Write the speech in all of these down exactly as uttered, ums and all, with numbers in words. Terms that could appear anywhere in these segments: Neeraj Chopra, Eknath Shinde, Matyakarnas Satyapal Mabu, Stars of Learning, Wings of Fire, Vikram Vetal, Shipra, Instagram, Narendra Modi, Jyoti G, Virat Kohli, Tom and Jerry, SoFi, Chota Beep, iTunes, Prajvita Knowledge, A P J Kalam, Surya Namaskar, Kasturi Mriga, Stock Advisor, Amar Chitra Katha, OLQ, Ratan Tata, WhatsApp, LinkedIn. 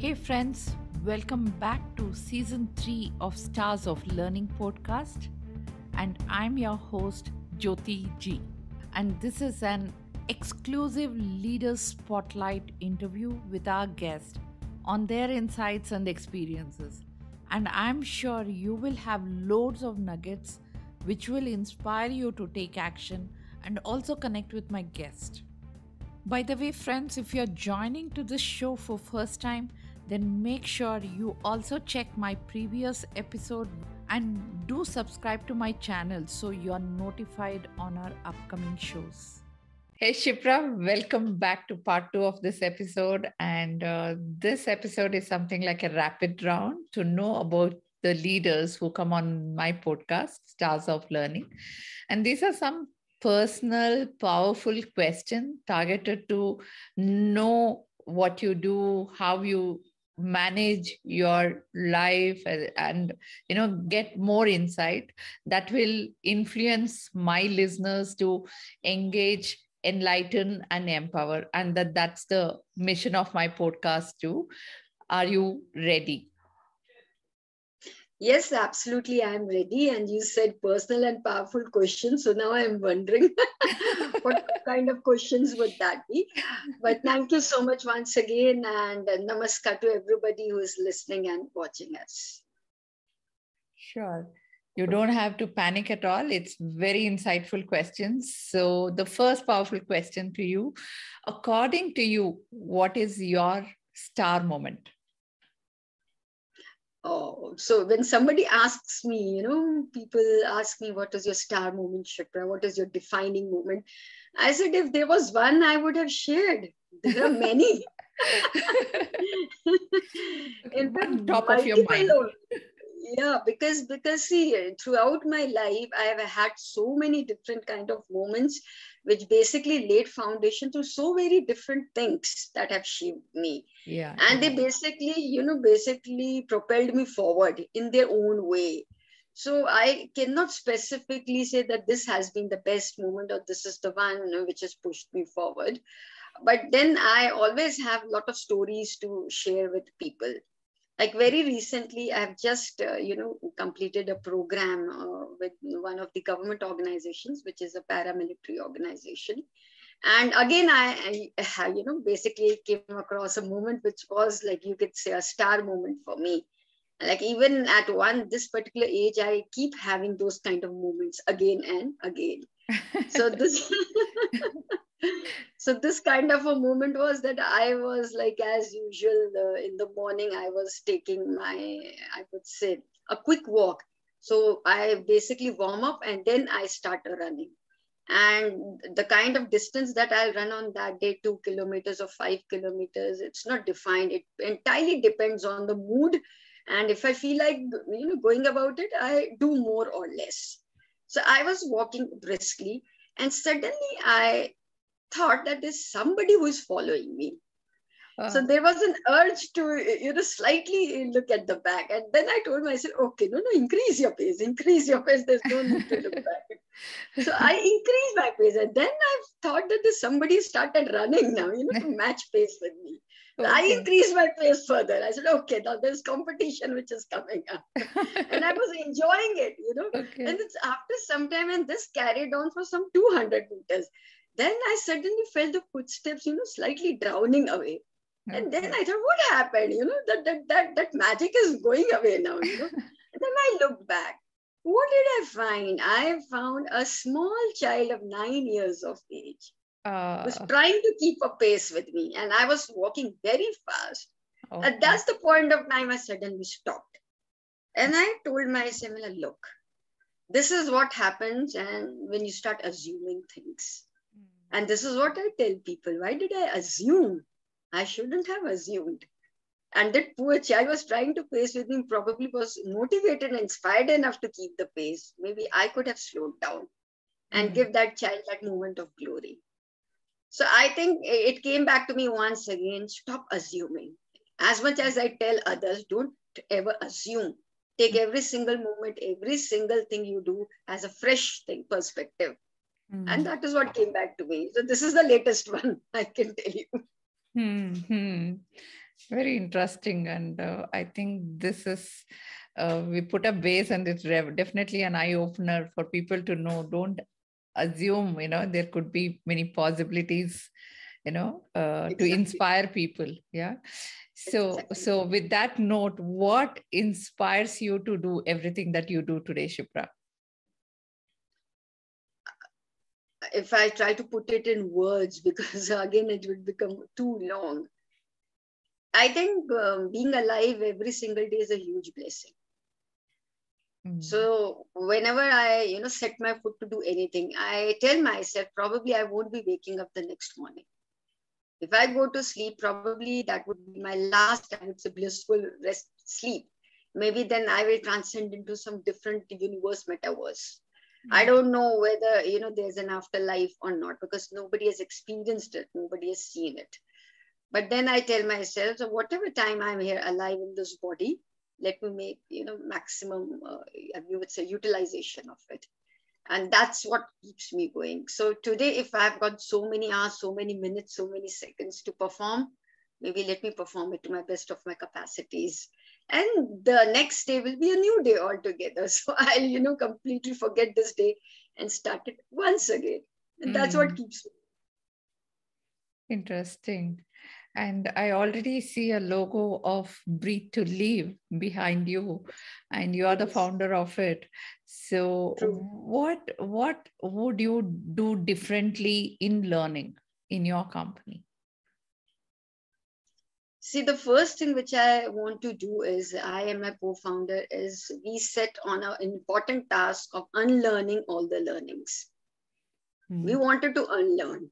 Hey friends, welcome back to season three of Stars of Learning podcast, and I'm your host Jyoti G, and this is an exclusive leader spotlight interview with our guest on their insights and experiences, and I'm sure you will have loads of nuggets which will inspire you to take action and also connect with my guest. By the way friends, if you're joining to this show for first time, then make sure you also check my previous episode and do subscribe to my channel so you're notified on our upcoming shows. Hey Shipra, welcome back to part two of this episode, and uh, this episode is something like a rapid round to know about the leaders who come on my podcast, Stars of Learning. And these are some personal, powerful question targeted to know what you do, how you manage your life, and, you know, get more insight that will influence my listeners to engage, enlighten, and empower. And that that's the mission of my podcast too. Are you ready? Yes, absolutely. I'm ready. And you said personal and powerful questions. So now I'm wondering what kind of questions would that be? But thank you so much once again. And namaskar to everybody who is listening and watching us. Sure. You don't have to panic at all. It's very insightful questions. So the first powerful question to you, according to you, what is your star moment? Oh, so when somebody asks me, you know, people ask me, what is your star moment, Shipra? What is your defining moment? I said, if there was one, I would have shared. There are many. In fact, top of your mind. Yeah, because, because see, throughout my life, I have had so many different kind of moments, which basically laid foundation to so very different things that have shaped me. Yeah. And yeah. they basically, you know, basically propelled me forward in their own way. So I cannot specifically say that this has been the best moment or this is the one which has pushed me forward. But then I always have a lot of stories to share with people. Like very recently, I've just, uh, you know, completed a program uh, with one of the government organizations, which is a paramilitary organization. And again, I, I, you know, basically came across a moment which was like, you could say a star moment for me. Like even at one, this particular age, I keep having those kind of moments again and again. So this... So this kind of a moment was that I was like, as usual, uh, in the morning, I was taking my, I would say, a quick walk. So I basically warm up and then I start running. And the kind of distance that I'll run on that day, two kilometers or five kilometers, it's not defined. It entirely depends on the mood. And if I feel like, you know, going about it, I do more or less. So I was walking briskly and suddenly I thought that there's somebody who is following me. Uh-huh. So there was an urge to, you know, slightly look at the back. And then I told myself, okay, no, no, increase your pace, increase your pace. There's no need to look back. So I increased my pace. And then I thought that there's somebody started running now, you know, to match pace with me. Okay. I increased my pace further. I said, okay, now there's competition which is coming up. And I was enjoying it, you know. Okay. And it's after some time, and this carried on for some two hundred meters. Then I suddenly felt the footsteps, you know, slightly drowning away. Okay. And then I thought, what happened? You know, that that that, that magic is going away now. You know? And then I looked back. What did I find? I found a small child of nine years of age uh... was trying to keep a pace with me. And I was walking very fast. Okay. And that's the point of time I suddenly stopped. And I told myself, look, this is what happens and when you start assuming things. And this is what I tell people. Why did I assume? I shouldn't have assumed. And that poor child was trying to pace with me, probably was motivated and inspired enough to keep the pace. Maybe I could have slowed down and mm-hmm. give that child that moment of glory. So I think it came back to me once again, stop assuming. As much as I tell others, don't ever assume. Take every single moment, every single thing you do as a fresh thing, perspective. Mm. And that is what came back to me. So this is the latest one I can tell you. Mm-hmm. very interesting. And uh, I think this is, uh, we put a base, and it's definitely an eye opener for people to know, don't assume, you know, there could be many possibilities, you know, uh, exactly. to inspire people. Yeah. So, exactly. so with that note, what inspires you to do everything that you do today, Shipra? If I try to put it in words, because again, it would become too long. I think um, being alive every single day is a huge blessing. Mm. So whenever I, you know, set my foot to do anything, I tell myself, probably I won't be waking up the next morning. If I go to sleep, probably that would be my last, I would say, blissful rest sleep. Maybe then I will transcend into some different universe, metaverse. I don't know whether, you know, there's an afterlife or not, because nobody has experienced it. Nobody has seen it. But then I tell myself, so whatever time I'm here alive in this body, let me make, you know, maximum, uh, you would say, utilization of it. And that's what keeps me going. So today, if I've got so many hours, so many minutes, so many seconds to perform, maybe let me perform it to my best of my capacities. And the next day will be a new day altogether. So I'll, you know, completely forget this day and start it once again. And mm. that's what keeps me. Interesting. And I already see a logo of Breathe to Live behind you, and you are the founder of it. So True. what what would you do differently in learning in your company? See, the first thing which I want to do is, I and my co-founder is, we set on an important task of unlearning all the learnings. Mm. We wanted to unlearn.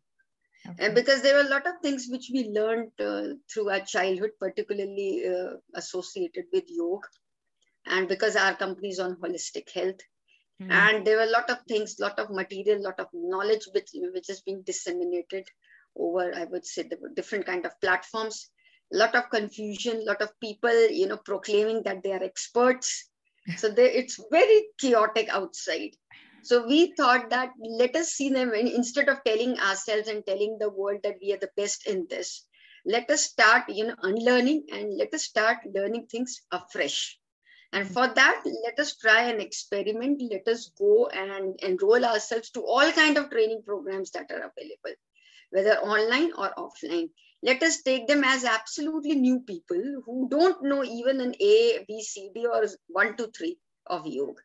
Okay. And because there were a lot of things which we learned uh, through our childhood, particularly uh, associated with yoga. And because our company is on holistic health. Mm. And there were a lot of things, a lot of material, a lot of knowledge which, which is being disseminated over, I would say, the different kind of platforms. A lot of confusion, a lot of people, you know, proclaiming that they are experts. So they, it's very chaotic outside. So we thought that let us see them, and instead of telling ourselves and telling the world that we are the best in this, let us start, you know, unlearning, and let us start learning things afresh. And for that, let us try and experiment. Let us go and enroll ourselves to all kinds of training programs that are available, whether online or offline. Let us take them as absolutely new people who don't know even an A, B, C, D or one, two, three of yoga.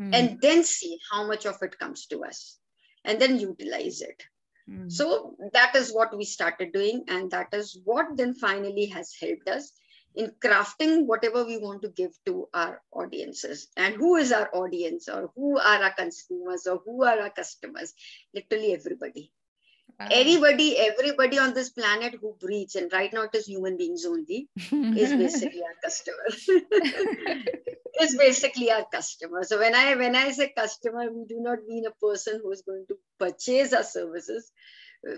Mm. And then see how much of it comes to us and then utilize it. Mm. So that is what we started doing. And that is what then finally has helped us in crafting whatever we want to give to our audiences. And who is our audience, or who are our consumers, or who are our customers? Literally everybody. Wow. Everybody, everybody on this planet who breathes, and right now it is human beings only, is basically our customer. Is basically our customer. So when I when I say customer, we do not mean a person who is going to purchase our services.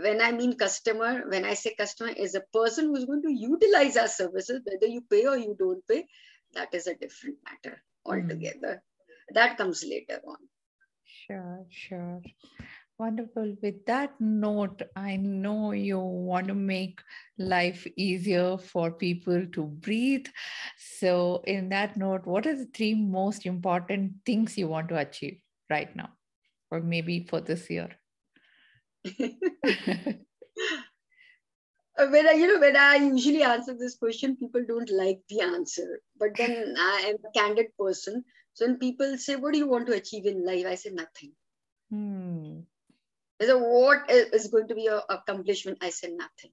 When I mean customer, when I say customer, is a person who is going to utilize our services, whether you pay or you don't pay. That is a different matter altogether. Mm. That comes later on. Sure, sure. Wonderful. With that note, I know you want to make life easier for people to breathe. So in that note, what are the three most important things you want to achieve right now, or maybe for this year? When I, you know, when I usually answer this question, people don't like the answer. But then I am a candid person. So when people say, what do you want to achieve in life? I say nothing. Hmm. So what is going to be your accomplishment? I said nothing.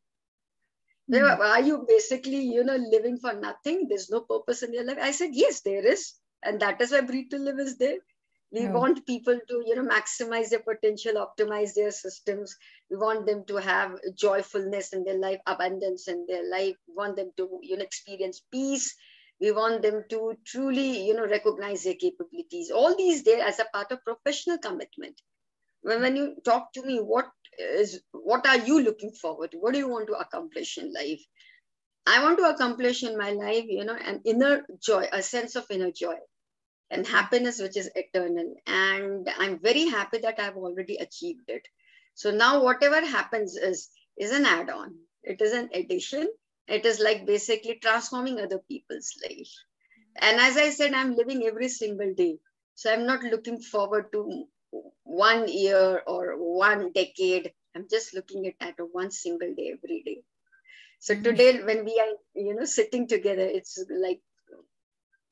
Mm. Are you basically, you know, living for nothing? There's no purpose in your life. I said, yes, there is. And that is why Breathe to Live is there. We yeah. want people to, you know, maximize their potential, optimize their systems. We want them to have joyfulness in their life, abundance in their life. We want them to, you know, experience peace. We want them to truly, you know, recognize their capabilities. All these there as a part of professional commitment. When, when you talk to me, what is, what are you looking forward to? What do you want to accomplish in life? I want to accomplish in my life, you know, an inner joy, a sense of inner joy and happiness, which is eternal. And I'm very happy that I've already achieved it. So now whatever happens is, is an add-on. It is an addition. It is like basically transforming other people's life. And as I said, I'm living every single day. So I'm not looking forward to one year or one decade. I'm just looking at that one single day every day. So today when we are, you know, sitting together, it's like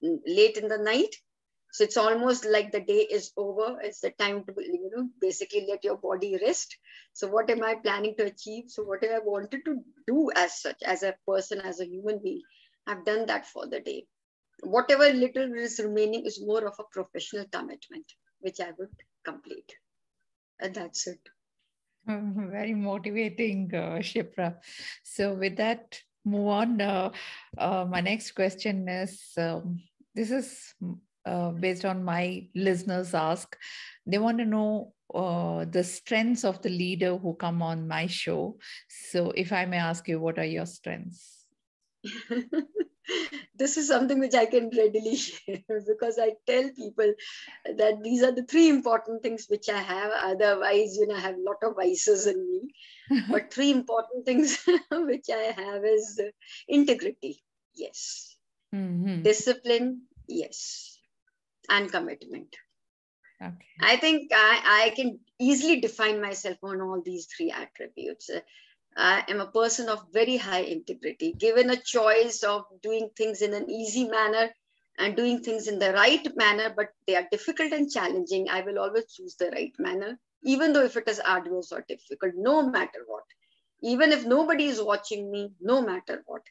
late in the night. So it's almost like the day is over. It's the time to, you know, basically let your body rest. So what am I planning to achieve? So what I wanted to do as such, as a person, as a human being, I've done that for the day. Whatever little is remaining is more of a professional commitment, which I would complete. And that's it. Mm, very motivating, uh, Shipra. So with that, move on. Uh, uh, my next question is, um, this is... Uh, based on my listeners ask, they want to know uh, the strengths of the leader who come on my show. So if I may ask you, what are your strengths? This is something which I can readily share because I tell people that these are the three important things which I have. Otherwise, you know, I have a lot of vices in me. But three important things which I have is integrity. Yes. Mm-hmm. Discipline. Yes. And commitment. Okay. I think I, I can easily define myself on all these three attributes. I am a person of very high integrity. Given a choice of doing things in an easy manner and doing things in the right manner, but they are difficult and challenging, I will always choose the right manner, even though if it is arduous or difficult, no matter what. Even if nobody is watching me, no matter what.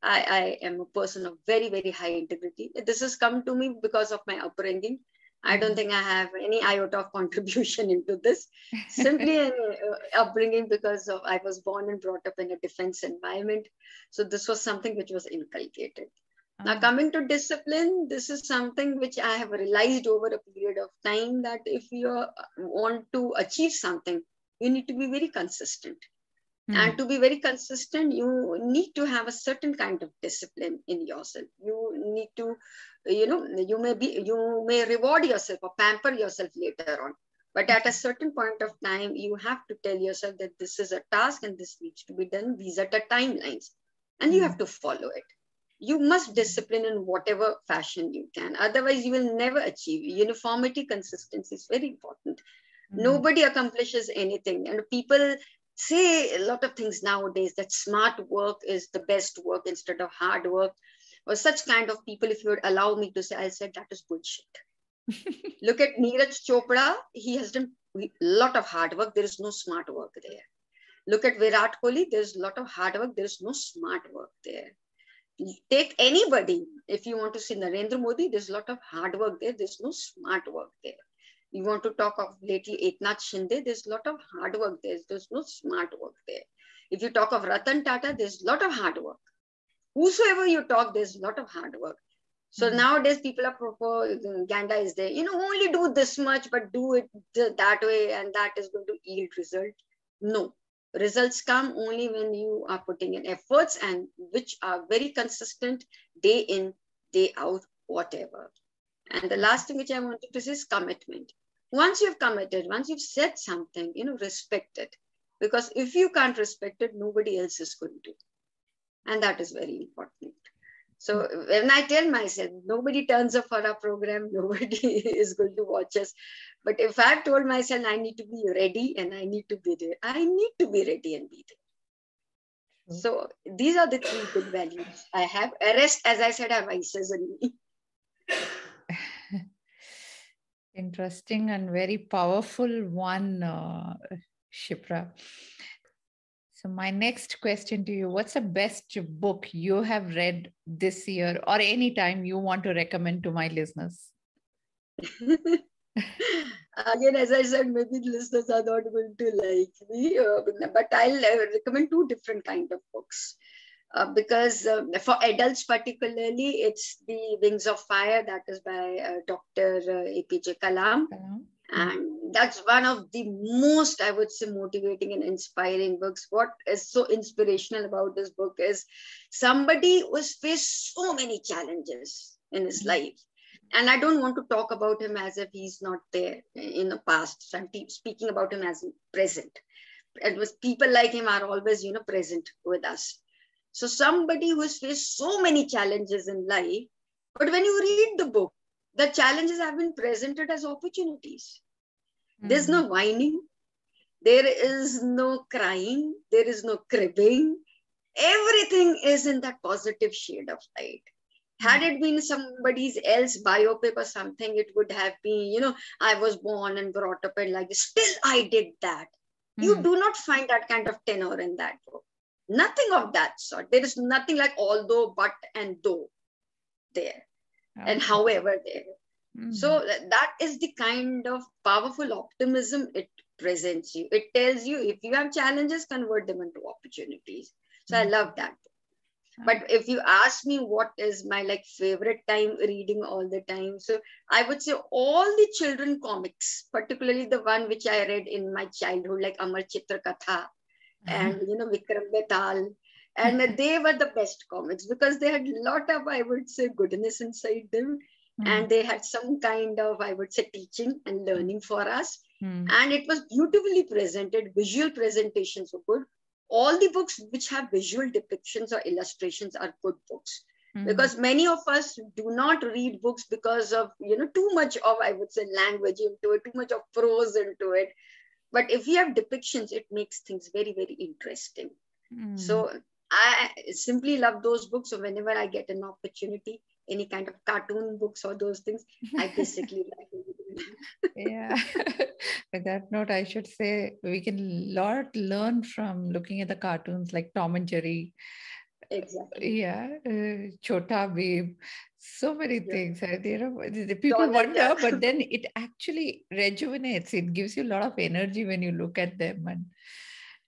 I, I am a person of very, very high integrity. This has come to me because of my upbringing. I don't think I have any iota of contribution into this. Simply an uh, upbringing because of, I was born and brought up in a defense environment. So this was something which was inculcated. Uh-huh. Now coming to discipline, this is something which I have realized over a period of time that if you want to achieve something, you need to be very consistent. And to be very consistent, you need to have a certain kind of discipline in yourself. You need to, you know, you may be, you may reward yourself or pamper yourself later on. But at a certain point of time, you have to tell yourself that this is a task and this needs to be done. These are the timelines and you have to follow it. You must discipline in whatever fashion you can. Otherwise, you will never achieve. Uniformity, consistency is very important. Mm-hmm. Nobody accomplishes anything, and people say a lot of things nowadays that smart work is the best work instead of hard work, or such kind of people, if you would allow me to say, I said that is bullshit. Look at Neeraj Chopra. He has done a lot of hard work. There is no smart work there. Look at Virat Kohli. There's a lot of hard work. There is no smart work there. Take anybody. If you want to see Narendra Modi, there's a lot of hard work there. There's no smart work there. You want to talk of lately Eknath Shinde, there's a lot of hard work there. There's no smart work there. If you talk of Ratan Tata, there's a lot of hard work. Whosoever you talk, there's a lot of hard work. So mm-hmm. nowadays people are propaganda is there. You know, only do this much, but do it that way and that is going to yield result. No. Results come only when you are putting in efforts and which are very consistent day in, day out, whatever. And the last thing which I wanted to say is commitment. Once you've committed, once you've said something, you know, respect it. Because if you can't respect it, nobody else is going to. And that is very important. So when I tell myself, nobody turns up for our program, nobody is going to watch us. But if I've told myself I need to be ready and I need to be there, I need to be ready and be there. Mm-hmm. So these are the three good values I have. Arrest, as I said, are vices in me. Interesting and very powerful one, uh, Shipra. So my next question to you, what's the best book you have read this year or any time you want to recommend to my listeners? Again, as I said, maybe listeners are not going to like me, uh, but I'll uh, recommend two different kinds of books. Uh, because uh, for adults particularly, it's the Wings of Fire, that is by uh, Doctor Uh, A P J Kalam. Hello. And that's one of the most, I would say, motivating and inspiring books. What is so inspirational about this book is somebody who's faced so many challenges in his life. And I don't want to talk about him as if he's not there in the past. So I'm speaking about him as present. It was people like him are always, you know, present with us. So somebody who has faced so many challenges in life, but when you read the book, the challenges have been presented as opportunities. Mm-hmm. There's no whining. There is no crying. There is no cribbing. Everything is in that positive shade of light. Had it been somebody's else biopic or something, it would have been, you know, I was born and brought up and like, still I did that. Mm. You do not find that kind of tenor in that book. Nothing of that sort. There is nothing like although, but, and though there. Okay. And however there. Mm. So that is the kind of powerful optimism it presents you. It tells you if you have challenges, convert them into opportunities. So mm. I love that book. But if you ask me what is my like favorite time reading all the time, so I would say all the children comics, particularly the one which I read in my childhood, like Amar Chitra Katha mm-hmm. and, you know, Vikram Vetal. And mm-hmm. they were the best comics because they had a lot of, I would say, goodness inside them. Mm-hmm. And they had some kind of, I would say, teaching and learning for us. Mm-hmm. And it was beautifully presented. Visual presentations were good. All the books which have visual depictions or illustrations are good books mm-hmm. because many of us do not read books because of, you know, too much of, I would say, language into it, too much of prose into it. But if you have depictions, it makes things very, very interesting. Mm. So I simply love those books. So whenever I get an opportunity, any kind of cartoon books or those things, I basically like it. Yeah, with that note, I should say we can lot learn from looking at the cartoons like Tom and Jerry. Exactly. Yeah, uh, Chota Beep, so many yeah. things. Uh, you know, the people Don't wonder, yeah. but then it actually rejuvenates. It gives you a lot of energy when you look at them, and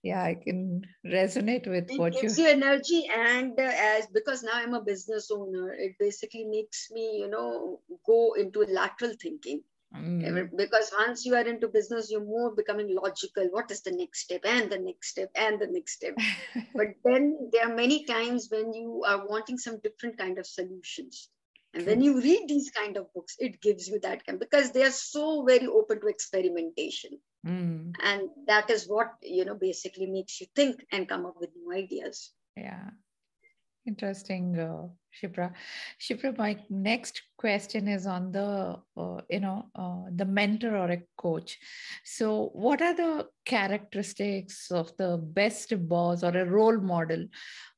yeah, I can resonate with it what you. It gives you energy, and uh, as because now I'm a business owner, it basically makes me, you know, go into lateral thinking. Mm. Because once you are into business, you're more becoming logical. What is the next step and the next step and the next step? But then there are many times when you are wanting some different kind of solutions. And when you read these kind of books, it gives you that kind because they are so very open to experimentation. Mm. And that is what, you know, basically makes you think and come up with new ideas. Yeah. Interesting, uh, Shipra. Shipra, my next question is on the, uh, you know, uh, the mentor or a coach. So what are the characteristics of the best boss or a role model,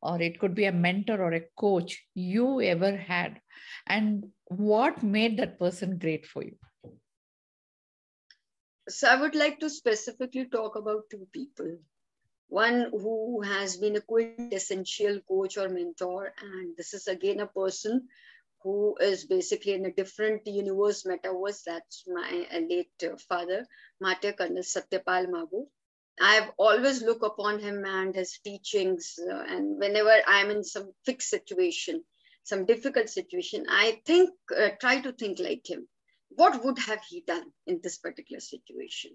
or it could be a mentor or a coach you ever had? And what made that person great for you? So I would like to specifically talk about two people. One who has been a quintessential coach or mentor, and this is again a person who is basically in a different universe, metaverse. That's my late father, Matyakarnas Satyapal Mabu. I've always looked upon him and his teachings, uh, and whenever I'm in some fixed situation, some difficult situation, I think, uh, try to think like him. What would have he done in this particular situation?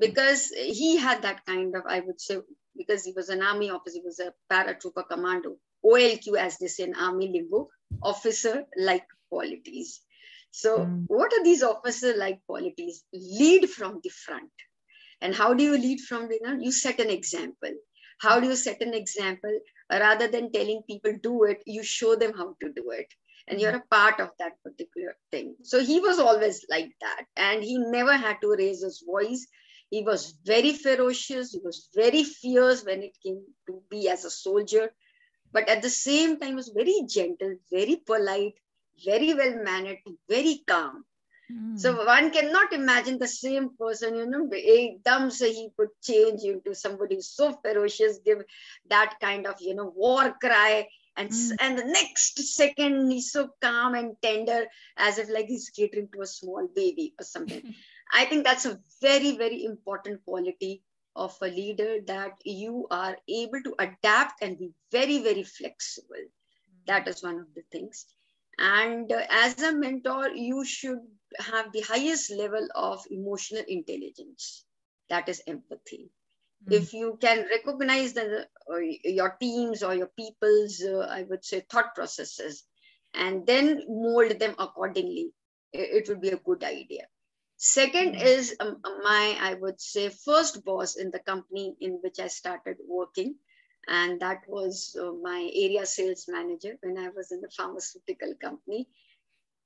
Because he had that kind of, I would say, because he was an army officer, he was a paratrooper commando, O L Q as they say in army lingo, officer-like qualities. So mm. what are these officer-like qualities? Lead from the front. And how do you lead from the front? You set an example. How do you set an example? Rather than telling people do it, you show them how to do it. And you're a part of that particular thing. So he was always like that. And he never had to raise his voice. He was very ferocious. He was very fierce when it came to be as a soldier. But at the same time, he was very gentle, very polite, very well-mannered, very calm. Mm. So one cannot imagine the same person, you know, he could change into somebody so ferocious, give that kind of, you know, war cry. And, mm. and the next second, he's so calm and tender as if like he's catering to a small baby or something. I think that's a very, very important quality of a leader, that you are able to adapt and be very, very flexible. That is one of the things. And uh, as a mentor, you should have the highest level of emotional intelligence. That is empathy. Mm-hmm. If you can recognize the, uh, your teams or your people's, uh, I would say, thought processes, and then mold them accordingly, it, it would be a good idea. Second is um, my, I would say, first boss in the company in which I started working. And that was uh, my area sales manager when I was in the pharmaceutical company.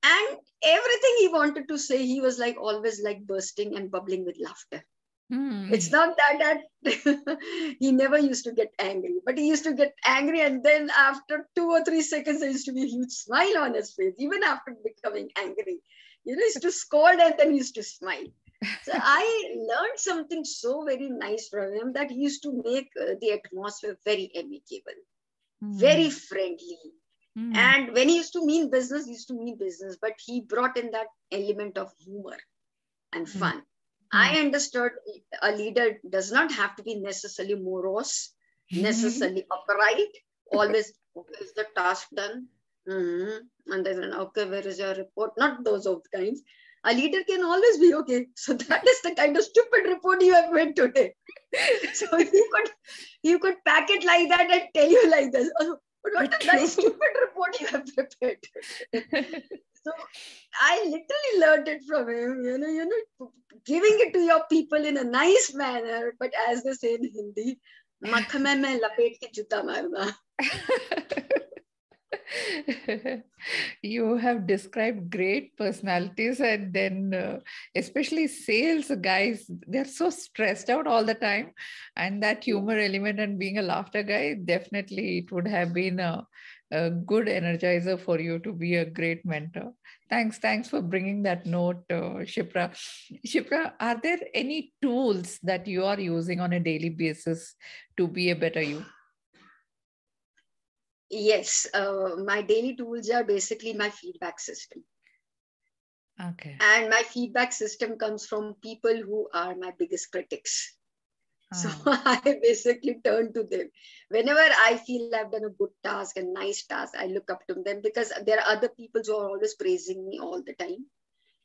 And everything he wanted to say, he was like always like bursting and bubbling with laughter. Mm. It's not that, that he never used to get angry, but he used to get angry. And then after two or three seconds, there used to be a huge smile on his face, even after becoming angry. You know, he used to scold and then he used to smile. So I learned something so very nice from him, that he used to make uh, the atmosphere very amicable, mm. very friendly. Mm. And when he used to mean business, he used to mean business, but he brought in that element of humor and fun. Mm. I understood a leader does not have to be necessarily morose, necessarily upright, always, okay, is the task done? Mm-hmm. And then, okay, where is your report? Not those old kinds. A leader can always be okay. So that is the kind of stupid report you have made today. So you could, you could pack it like that and tell you like this. Oh, what a nice stupid report you have prepared today. So I literally learned it from him, you know, you know, giving it to your people in a nice manner, but as they say in Hindi, mathe mein main lapet ke juta marna. You have described great personalities, and then uh, especially sales guys, they're so stressed out all the time, and that humor element and being a laughter guy, definitely it would have been a, a good energizer for you to be a great mentor. Thanks. Thanks for bringing that note, uh, Shipra. Shipra, are there any tools that you are using on a daily basis to be a better you? Yes, uh, my daily tools are basically my feedback system. Okay. And my feedback system comes from people who are my biggest critics. Oh. So I basically turn to them. Whenever I feel I've done a good task, a nice task, I look up to them, because there are other people who are always praising me all the time.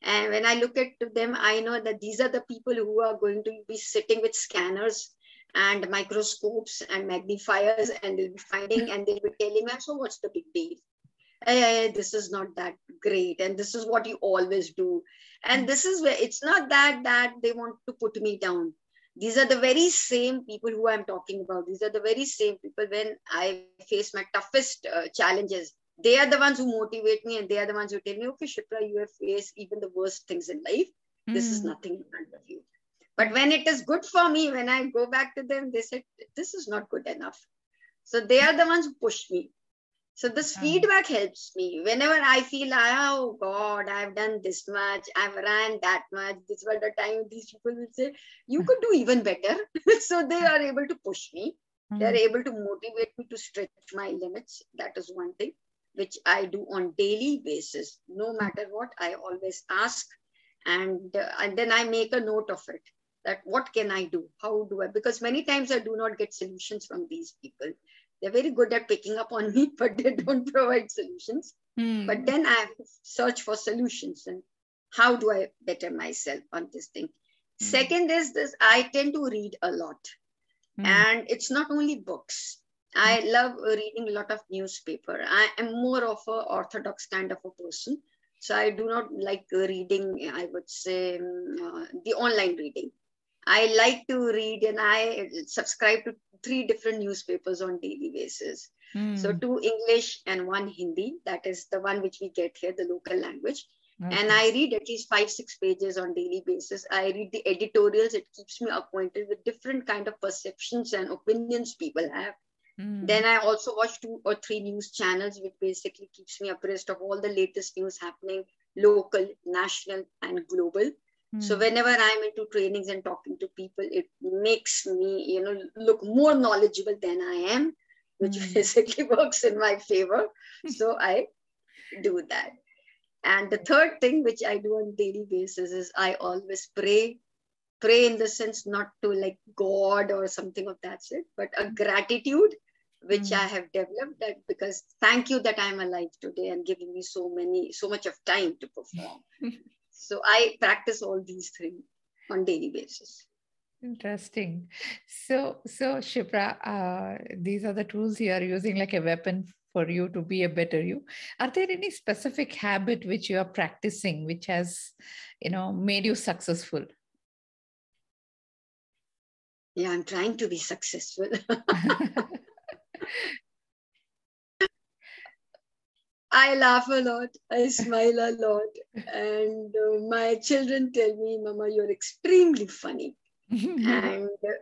And when I look at them, I know that these are the people who are going to be sitting with scanners and microscopes and magnifiers, and they'll be finding and they'll be telling me, so what's the big deal? Hey, this is not that great, and this is what you always do, and this is where it's not that that they want to put me down. These are the very same people who I'm talking about. These are the very same people when I face my toughest uh, challenges. They are the ones who motivate me, and they are the ones who tell me, okay, Shipra, you have faced even the worst things in life. Mm. This is nothing in front of you. But when it is good for me, when I go back to them, they said, this is not good enough. So they are the ones who push me. So this oh. feedback helps me. Whenever I feel, oh God, I've done this much, I've ran that much, this was the time these people will say, you could do even better. So they are able to push me. Mm-hmm. They are able to motivate me to stretch my limits. That is one thing which I do on daily basis. No matter what, I always ask. And, uh, and then I make a note of it. That what can I do? How do I? Because many times I do not get solutions from these people. They're very good at picking up on me, but they don't provide solutions. Mm. But then I search for solutions, and how do I better myself on this thing? Mm. Second is this, I tend to read a lot. Mm. And it's not only books. Mm. I love reading a lot of newspaper. I am more of an orthodox kind of a person. So I do not like reading, I would say, uh, the online reading. I like to read, and I subscribe to three different newspapers on daily basis. Mm. So two English and one Hindi. That is the one which we get here, the local language. Okay. And I read at least five, six pages on daily basis. I read the editorials. It keeps me acquainted with different kind of perceptions and opinions people have. Mm. Then I also watch two or three news channels, which basically keeps me abreast of all the latest news happening, local, national, and global. Mm. So whenever I'm into trainings and talking to people, it makes me, you know, look more knowledgeable than I am, which mm. basically works in my favor. So I do that. And the third thing which I do on a daily basis is I always pray. Pray in the sense not to like God or something of that sort, but a gratitude which mm. I have developed, that because thank you that I'm alive today and giving me so many, so much of time to perform. So I practice all these three on daily basis. Interesting. So, so Shipra, uh, these are the tools you are using like a weapon for you to be a better you. Are there any specific habit which you are practicing, which has, you know, made you successful? Yeah, I'm trying to be successful. I laugh a lot, I smile a lot, and uh, my children tell me, Mama, you're extremely funny. And uh,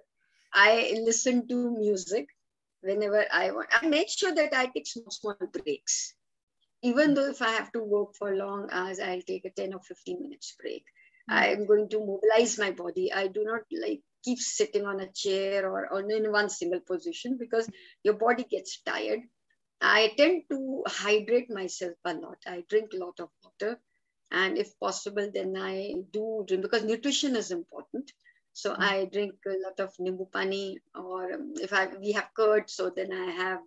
I listen to music whenever I want. I make sure that I take small, small breaks. Even though if I have to work for long hours, I'll take a ten or fifteen minutes break. I'm going to mobilize my body. I do not like keep sitting on a chair or, or in one single position because your body gets tired. I tend to hydrate myself a lot. I drink a lot of water. And if possible, then I do drink because nutrition is important. So mm-hmm. I drink a lot of nimbu pani, or um, if I, we have curd, so then I have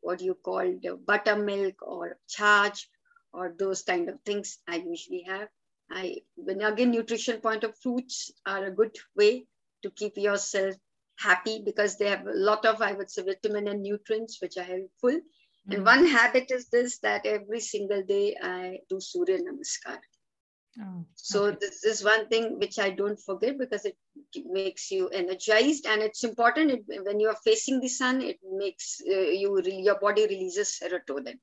what you call buttermilk or chaj or those kind of things I usually have. I, when again, nutrition point of fruits are a good way to keep yourself happy because they have a lot of, I would say, vitamin and nutrients, which are helpful. Mm-hmm. And one habit is this, that every single day I do Surya Namaskar. Oh, so okay. This is one thing which I don't forget because it makes you energized and it's important. It, when you are facing the sun, it makes uh, you, your body releases serotonin,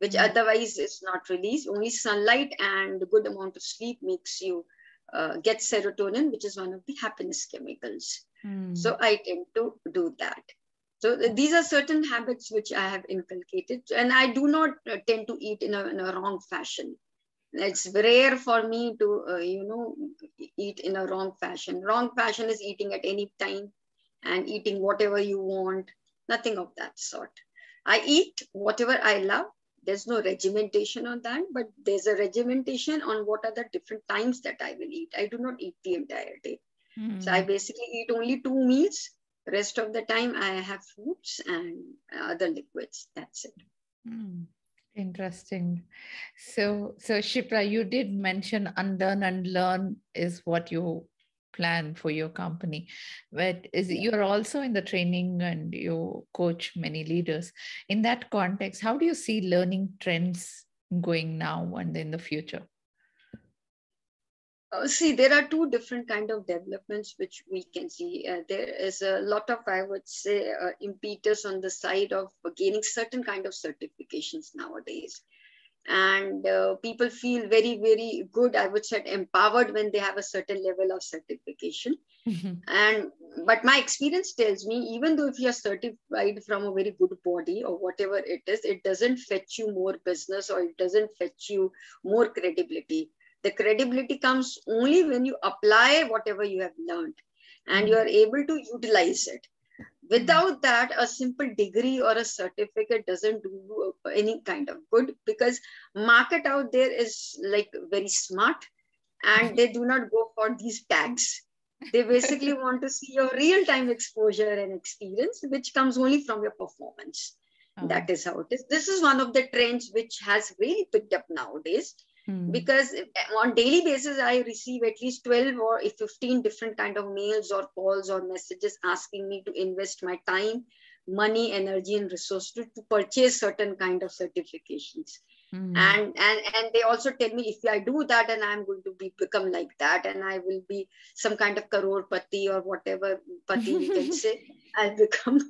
which mm-hmm. otherwise is not released. Only sunlight and a good amount of sleep makes you uh, get serotonin, which is one of the happiness chemicals. Mm. So I tend to do that. So these are certain habits which I have inculcated, and I do not uh, tend to eat in a, in a wrong fashion. It's rare for me to, uh, you know, eat in a wrong fashion. Wrong fashion is eating at any time and eating whatever you want, nothing of that sort. I eat whatever I love. There's no regimentation on that, but there's a regimentation on what are the different times that I will eat. I do not eat the entire day. Mm-hmm. So I basically eat only two meals. Rest of the time I have fruits and other liquids. That's it. Mm. Interesting. So, so Shipra, you did mention unlearn and learn is what you plan for your company, but is you're also in the training and you coach many leaders. In that context, how do you see learning trends going now and in the future? Uh, see, there are two different kind of developments which we can see. Uh, there is a lot of, I would say, uh, impetus on the side of gaining certain kind of certifications nowadays. And uh, people feel very, very good, I would say, empowered when they have a certain level of certification. Mm-hmm. And but my experience tells me, even though if you're certified from a very good body or whatever it is, it doesn't fetch you more business or it doesn't fetch you more credibility. The credibility comes only when you apply whatever you have learned and you are able to utilize it. Without that, a simple degree or a certificate doesn't do any kind of good because market out there is like very smart and they do not go for these tags. They basically want to see your real-time exposure and experience, which comes only from your performance. Oh. That is how it is. This is one of the trends which has really picked up nowadays. Hmm. Because on daily basis, I receive at least twelve or fifteen different kind of mails or calls or messages asking me to invest my time, money, energy, and resources to, to purchase certain kind of certifications. Hmm. And, and and they also tell me if I do that, and I'm going to be become like that, and I will be some kind of karorpati or whatever pati you can say. I'll become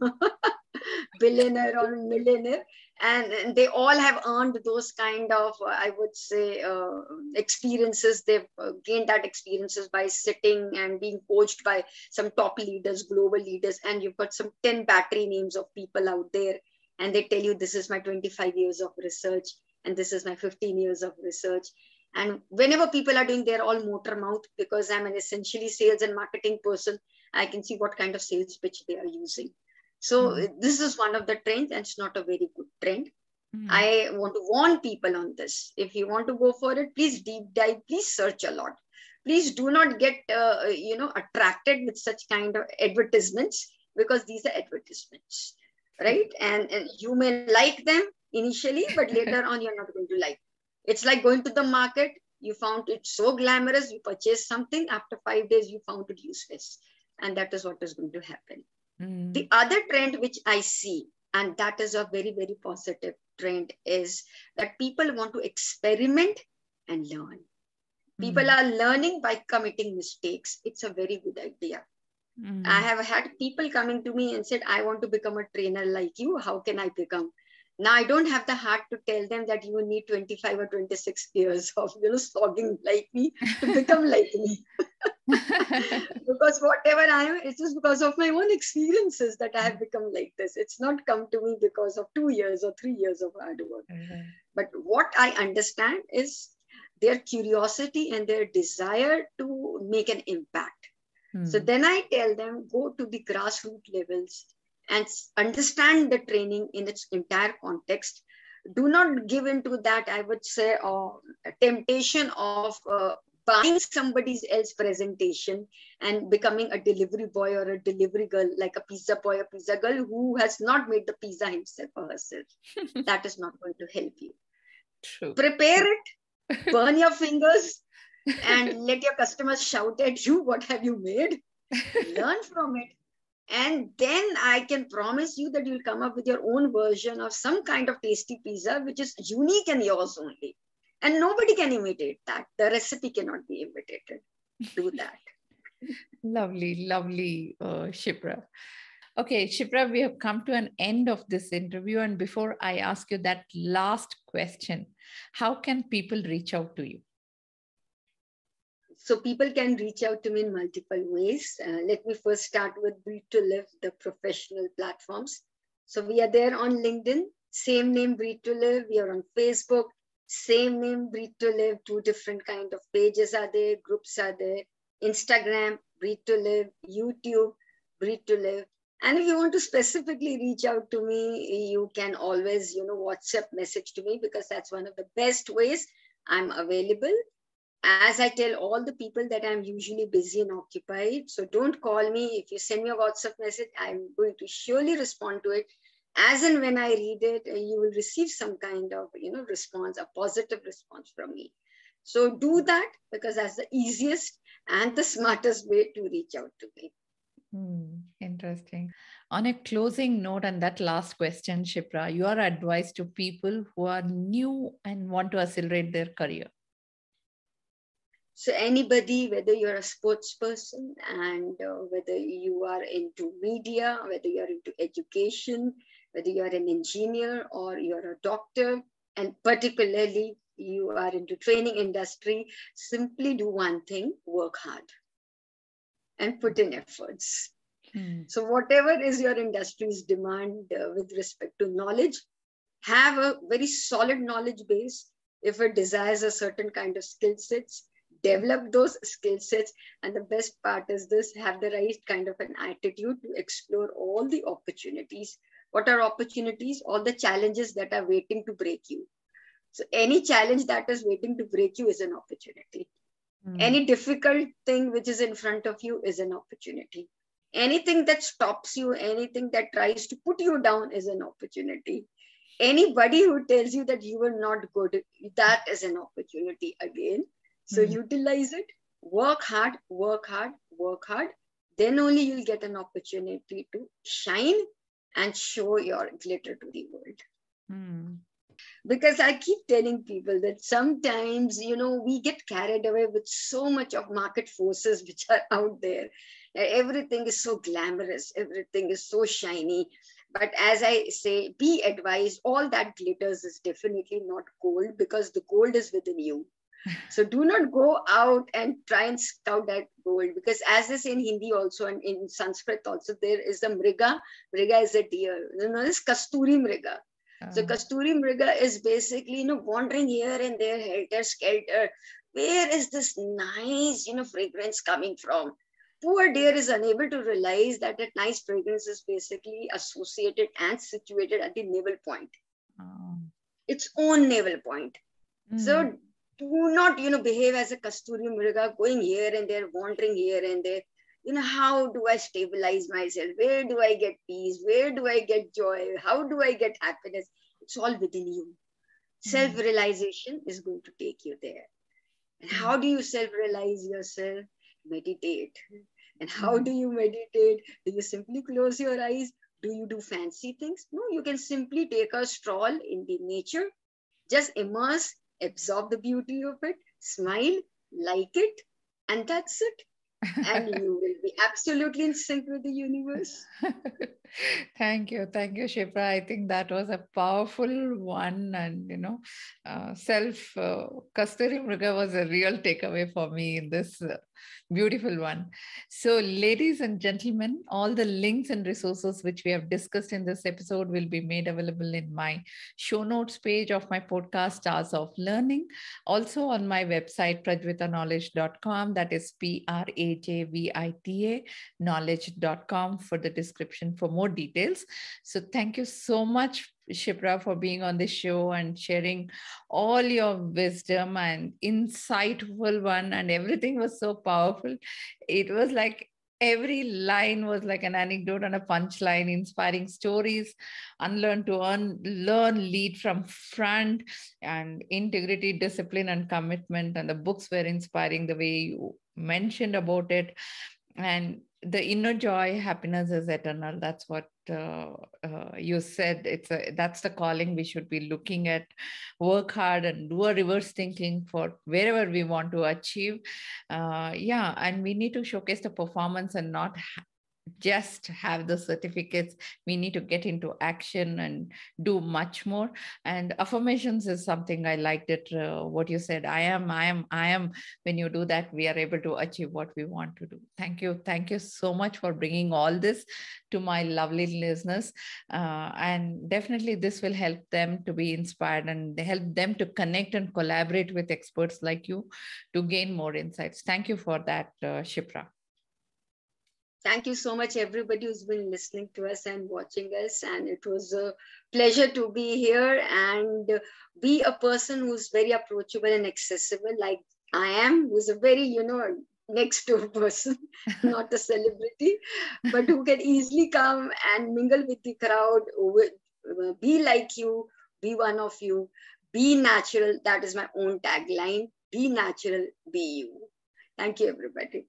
billionaire or millionaire, and, and they all have earned those kind of, uh, I would say, uh, experiences. They've uh, gained that experiences by sitting and being coached by some top leaders, global leaders, and you've got some ten battery names of people out there, and they tell you, this is my twenty-five years of research, and this is my fifteen years of research. And whenever people are doing, they're all motor mouth, because I'm an essentially sales and marketing person, I can see what kind of sales pitch they are using. So mm-hmm. this is one of the trends, and it's not a very good trend. Mm-hmm. I want to warn people on this. If you want to go for it, please deep dive, please search a lot. Please do not get, uh, you know, attracted with such kind of advertisements, because these are advertisements, right? And, and you may like them initially, but later on, you're not going to like it. It's like going to the market. You found it so glamorous. You purchased something. After five days, you found it useless. And that is what is going to happen. Mm. The other trend which I see, and that is a very, very positive trend, is that people want to experiment and learn. People mm. are learning by committing mistakes. It's a very good idea. Mm. I have had people coming to me and said, I want to become a trainer like you. How can I become? Now, I don't have the heart to tell them that you need twenty-five or twenty-six years of, you know, slogging like me to become like me. Because whatever I am, it's just because of my own experiences that I have become like this. It's not come to me because of two years or three years of hard work. Mm-hmm. But what I understand is their curiosity and their desire to make an impact. Mm. So then I tell them, go to the grassroots levels and understand the training in its entire context. Do not give into that, I would say, or temptation of uh, buying somebody else's presentation and becoming a delivery boy or a delivery girl, like a pizza boy or pizza girl who has not made the pizza himself or herself. That is not going to help you. True. Prepare it, burn your fingers, and let your customers shout at you, what have you made? Learn from it. And then I can promise you that you'll come up with your own version of some kind of tasty pizza, which is unique and yours only. And nobody can imitate that. The recipe cannot be imitated. Do that. Lovely, lovely, uh, Shipra. Okay, Shipra, we have come to an end of this interview. And before I ask you that last question, how can people reach out to you? So people can reach out to me in multiple ways. Uh, let me first start with Breathe to Live, the professional platforms. So we are there on LinkedIn, same name Breathe to Live. We are on Facebook, same name Breathe to Live. Two different kind of pages are there, groups are there. Instagram, Breathe to Live, YouTube, Breathe to Live. And if you want to specifically reach out to me, you can always, you know, WhatsApp message to me, because that's one of the best ways I'm available. As I tell all the people that I'm usually busy and occupied, so don't call me. If you send me a WhatsApp message, I'm going to surely respond to it. As and when I read it, you will receive some kind of, you know, response, a positive response from me. So do that, because that's the easiest and the smartest way to reach out to me. Hmm, interesting. On a closing note, and that last question, Shipra, your advice to people who are new and want to accelerate their career. So anybody, whether you're a sports person and uh, whether you are into media, whether you're into education, whether you're an engineer or you're a doctor, and particularly you are into training industry, simply do one thing, work hard and put in efforts. Hmm. So whatever is your industry's demand uh, with respect to knowledge, have a very solid knowledge base. If it desires a certain kind of skill sets, develop those skill sets. And the best part is this, have the right kind of an attitude to explore all the opportunities. What are opportunities? All the challenges that are waiting to break you. So any challenge that is waiting to break you is an opportunity. Mm. Any difficult thing which is in front of you is an opportunity. Anything that stops you, anything that tries to put you down is an opportunity. Anybody who tells you that you were not good, that is an opportunity again. So mm-hmm. utilize it, work hard, work hard, work hard. Then only you'll get an opportunity to shine and show your glitter to the world. Mm. Because I keep telling people that sometimes, you know, we get carried away with so much of market forces which are out there. Everything is so glamorous. Everything is so shiny. But as I say, be advised, all that glitters is definitely not gold, because the gold is within you. So do not go out and try and scout that gold, because as they say in Hindi also and in Sanskrit also, there is the Mriga. Mriga is a deer. You know, it's Kasturi Mriga. Um. So Kasturi Mriga is basically, you know, wandering here and there, helter-skelter. Where is this nice, you know, fragrance coming from? Poor deer is unable to realize that that nice fragrance is basically associated and situated at the navel point. Um. Its own navel point. Mm. So do not, you know, behave as a Kasturi Mriga, going here and there, wandering here and there. You know, how do I stabilize myself? Where do I get peace? Where do I get joy? How do I get happiness? It's all within you. Mm. Self-realization is going to take you there. And mm. how do you self-realize yourself? Meditate. And how mm. do you meditate? Do you simply close your eyes? Do you do fancy things? No, you can simply take a stroll in the nature. Just immerse. Absorb the beauty of it, smile, like it, and that's it. and you will be absolutely in sync with the universe. Thank you. Thank you, Shipra. I think that was a powerful one. And, you know, uh, self, uh, Kasturi Mriga was a real takeaway for me in this uh, beautiful one. So, ladies and gentlemen, all the links and resources which we have discussed in this episode will be made available in my show notes page of my podcast, Stars of Learning. Also on my website, prajvita knowledge dot com, that is P R A J V I T A knowledge dot com, for the description for more details. So thank you so much, Shipra, for being on the show and sharing all your wisdom and insightful one, and everything was so powerful. It was like every line was like an anecdote and a punchline, inspiring stories, unlearn to earn, learn, lead from front, and integrity, discipline, and commitment. And the books were inspiring the way you mentioned about it. And the inner joy, happiness is eternal. That's what uh, uh, you said. It's a, that's the calling we should be looking at. Work hard and do a reverse thinking for wherever we want to achieve. Uh, yeah, and we need to showcase the performance and not ha- just have the certificates. We need to get into action and do much more. And affirmations is something I liked it. Uh, what you said, I am, I am, I am. When you do that, we are able to achieve what we want to do. Thank you. Thank you so much for bringing all this to my lovely listeners. Uh, and definitely this will help them to be inspired and help them to connect and collaborate with experts like you to gain more insights. Thank you for that, uh, Shipra. Thank you so much, everybody who's been listening to us and watching us. And it was a pleasure to be here and be a person who's very approachable and accessible, like I am, who's a very, you know, next door person, not a celebrity, but who can easily come and mingle with the crowd, be like you, be one of you, be natural. That is my own tagline. Be natural, be you. Thank you, everybody.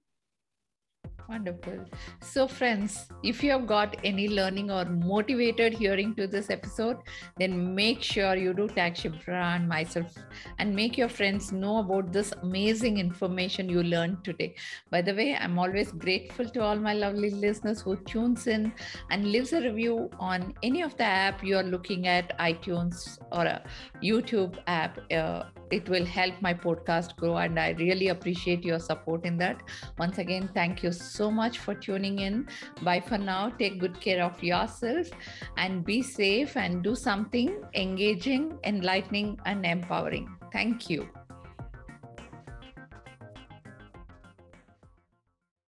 Wonderful. So friends, if you have got any learning or motivated hearing to this episode, then make sure you do tag Shipra and myself and make your friends know about this amazing information you learned today. By the way, I'm always grateful to all my lovely listeners who tunes in and leaves a review on any of the app you are looking at, iTunes or a YouTube app. Uh, it will help my podcast grow, and I really appreciate your support in that. Once again, thank you so so much for tuning in. Bye for now. Take good care of yourself and be safe, and do something engaging, enlightening, and empowering. Thank you.